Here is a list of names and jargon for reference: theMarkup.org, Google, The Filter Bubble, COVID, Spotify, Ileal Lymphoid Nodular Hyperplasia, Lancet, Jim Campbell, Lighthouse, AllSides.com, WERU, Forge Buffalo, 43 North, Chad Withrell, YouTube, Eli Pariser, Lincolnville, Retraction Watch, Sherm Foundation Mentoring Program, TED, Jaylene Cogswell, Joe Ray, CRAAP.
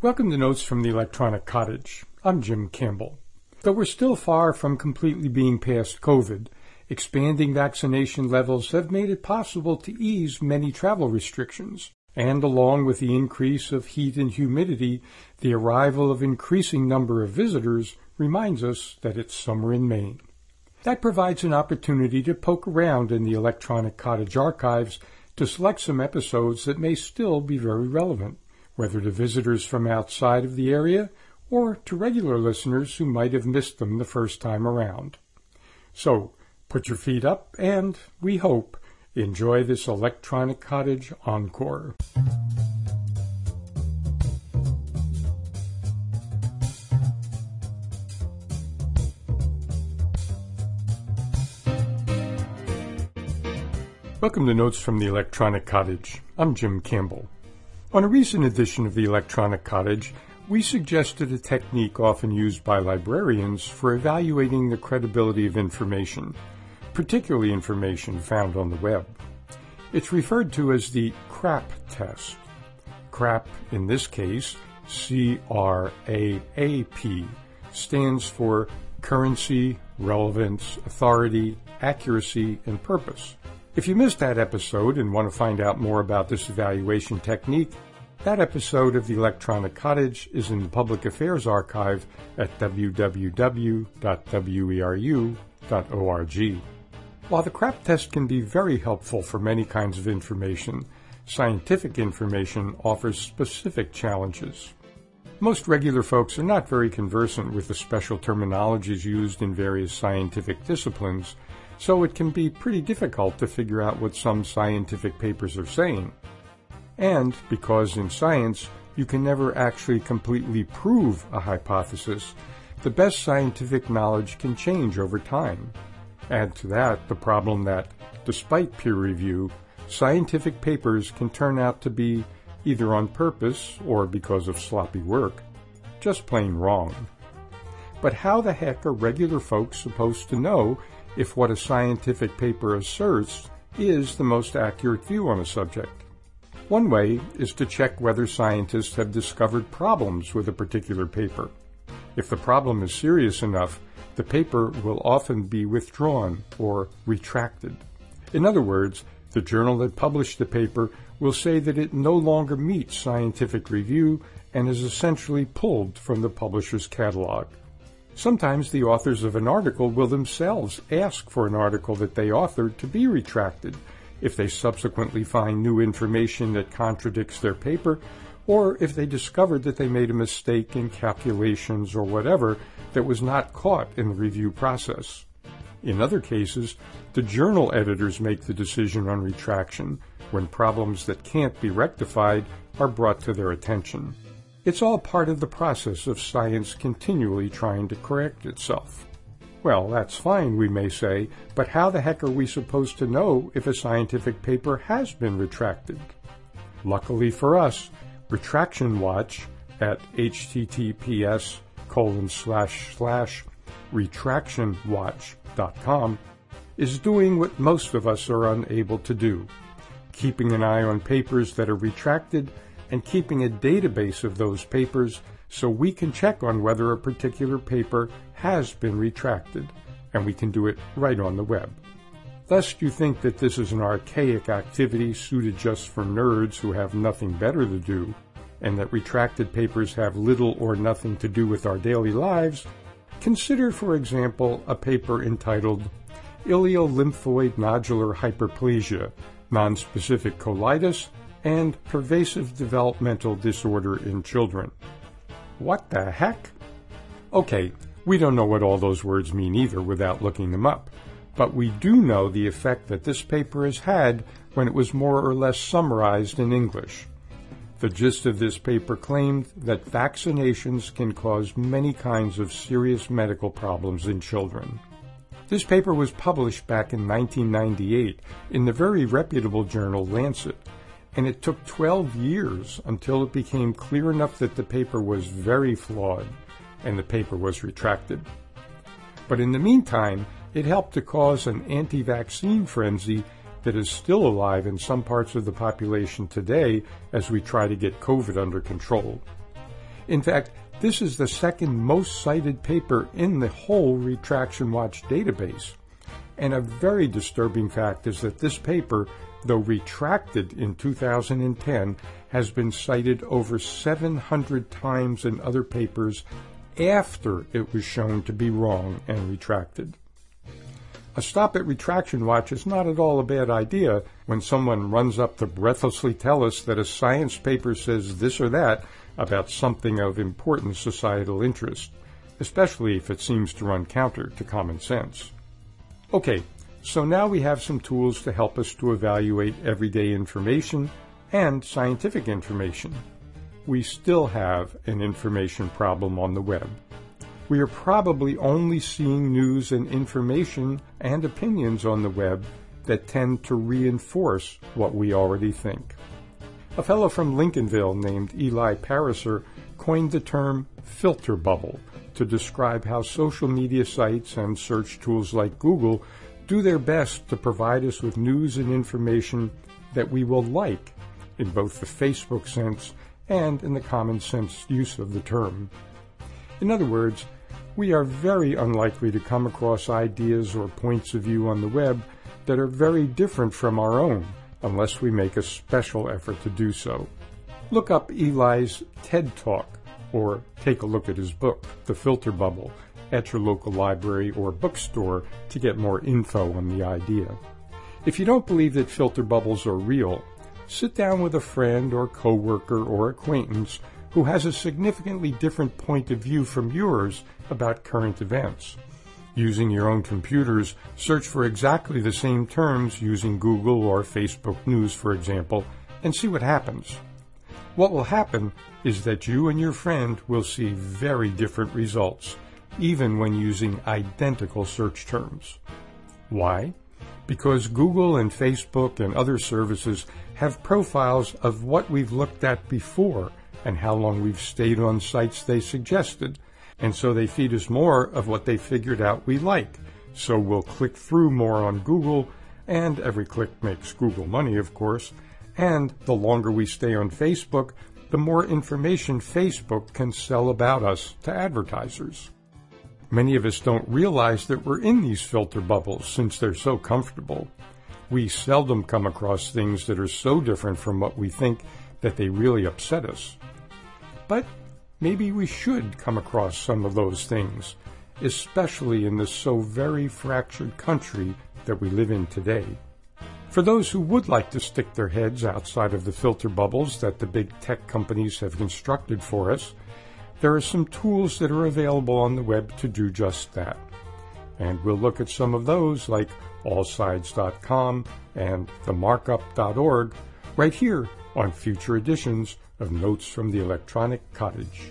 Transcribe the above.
Welcome to Notes from the Electronic Cottage. I'm Jim Campbell. Though we're still far from completely being past COVID, expanding vaccination levels have made it possible to ease many travel restrictions, and along with the increase of heat and humidity, the arrival of increasing number of visitors reminds us that it's summer in Maine. That provides an opportunity to poke around in the Electronic Cottage archives to select some episodes that may still be very relevant, whether to visitors from outside of the area or to regular listeners who might have missed them the first time around. So, put your feet up, and we hope enjoy this Electronic Cottage encore. Welcome to Notes from the Electronic Cottage. I'm Jim Campbell. On a recent edition of the Electronic Cottage, we suggested a technique often used by librarians for evaluating the credibility of information, particularly information found on the web. It's referred to as the CRAAP test. CRAAP, in this case, C-R-A-A-P, stands for Currency, Relevance, Authority, Accuracy, and Purpose. If you missed that episode and want to find out more about this evaluation technique, that episode of the Electronic Cottage is in the Public Affairs Archive at www.weru.org. While the CRAAP test can be very helpful for many kinds of information, scientific information offers specific challenges. Most regular folks are not very conversant with the special terminologies used in various scientific disciplines, so it can be pretty difficult to figure out what some scientific papers are saying. And because in science you can never actually completely prove a hypothesis, the best scientific knowledge can change over time. Add to that the problem that, despite peer review, scientific papers can turn out to be, either on purpose or because of sloppy work, just plain wrong. But how the heck are regular folks supposed to know if what a scientific paper asserts is the most accurate view on a subject? One way is to check whether scientists have discovered problems with a particular paper. If the problem is serious enough, the paper will often be withdrawn or retracted. In other words, the journal that published the paper will say that it no longer meets scientific review and is essentially pulled from the publisher's catalog. Sometimes the authors of an article will themselves ask for an article that they authored to be retracted if they subsequently find new information that contradicts their paper, or if they discovered that they made a mistake in calculations or whatever that was not caught in the review process. In other cases, the journal editors make the decision on retraction when problems that can't be rectified are brought to their attention. It's all part of the process of science continually trying to correct itself. Well, that's fine, we may say, but how the heck are we supposed to know if a scientific paper has been retracted? Luckily for us, Retraction Watch at https://retractionwatch.com is doing what most of us are unable to do, keeping an eye on papers that are retracted and keeping a database of those papers so we can check on whether a particular paper has been retracted, and we can do it right on the web. Lest you think that this is an archaic activity suited just for nerds who have nothing better to do, and that retracted papers have little or nothing to do with our daily lives, consider, for example, a paper entitled Ileal Lymphoid Nodular Hyperplasia, Nonspecific Colitis, and Pervasive Developmental Disorder in Children. What the heck? Okay, we don't know what all those words mean either without looking them up, but we do know the effect that this paper has had when it was more or less summarized in English. The gist of this paper claimed that vaccinations can cause many kinds of serious medical problems in children. This paper was published back in 1998 in the very reputable journal Lancet, and it took 12 years until it became clear enough that the paper was very flawed and the paper was retracted. But in the meantime, it helped to cause an anti-vaccine frenzy that is still alive in some parts of the population today as we try to get COVID under control. In fact, this is the second most cited paper in the whole Retraction Watch database. And a very disturbing fact is that this paper, though retracted in 2010, has been cited over 700 times in other papers after it was shown to be wrong and retracted. A stop at Retraction Watch is not at all a bad idea when someone runs up to breathlessly tell us that a science paper says this or that about something of important societal interest, especially if it seems to run counter to common sense. Okay, so now we have some tools to help us to evaluate everyday information and scientific information. We still have an information problem on the web. We are probably only seeing news and information and opinions on the web that tend to reinforce what we already think. A fellow from Lincolnville named Eli Pariser coined the term filter bubble to describe how social media sites and search tools like Google do their best to provide us with news and information that we will like, in both the Facebook sense and in the common sense use of the term. In other words, we are very unlikely to come across ideas or points of view on the web that are very different from our own, unless we make a special effort to do so. Look up Eli's TED Talk, or take a look at his book, The Filter Bubble, at your local library or bookstore to get more info on the idea. If you don't believe that filter bubbles are real, sit down with a friend or coworker or acquaintance who has a significantly different point of view from yours about current events. Using your own computers, search for exactly the same terms using Google or Facebook News, for example, and see what happens. What will happen is that you and your friend will see very different results, even when using identical search terms. Why? Because Google and Facebook and other services have profiles of what we've looked at before and how long we've stayed on sites they suggested, and so they feed us more of what they figured out we like. So we'll click through more on Google, and every click makes Google money, of course, and the longer we stay on Facebook, the more information Facebook can sell about us to advertisers. Many of us don't realize that we're in these filter bubbles since they're so comfortable. We seldom come across things that are so different from what we think that they really upset us. But maybe we should come across some of those things, especially in this so very fractured country that we live in today. For those who would like to stick their heads outside of the filter bubbles that the big tech companies have constructed for us, there are some tools that are available on the web to do just that. And we'll look at some of those, like AllSides.com and theMarkup.org, right here on future editions of Notes from the Electronic Cottage.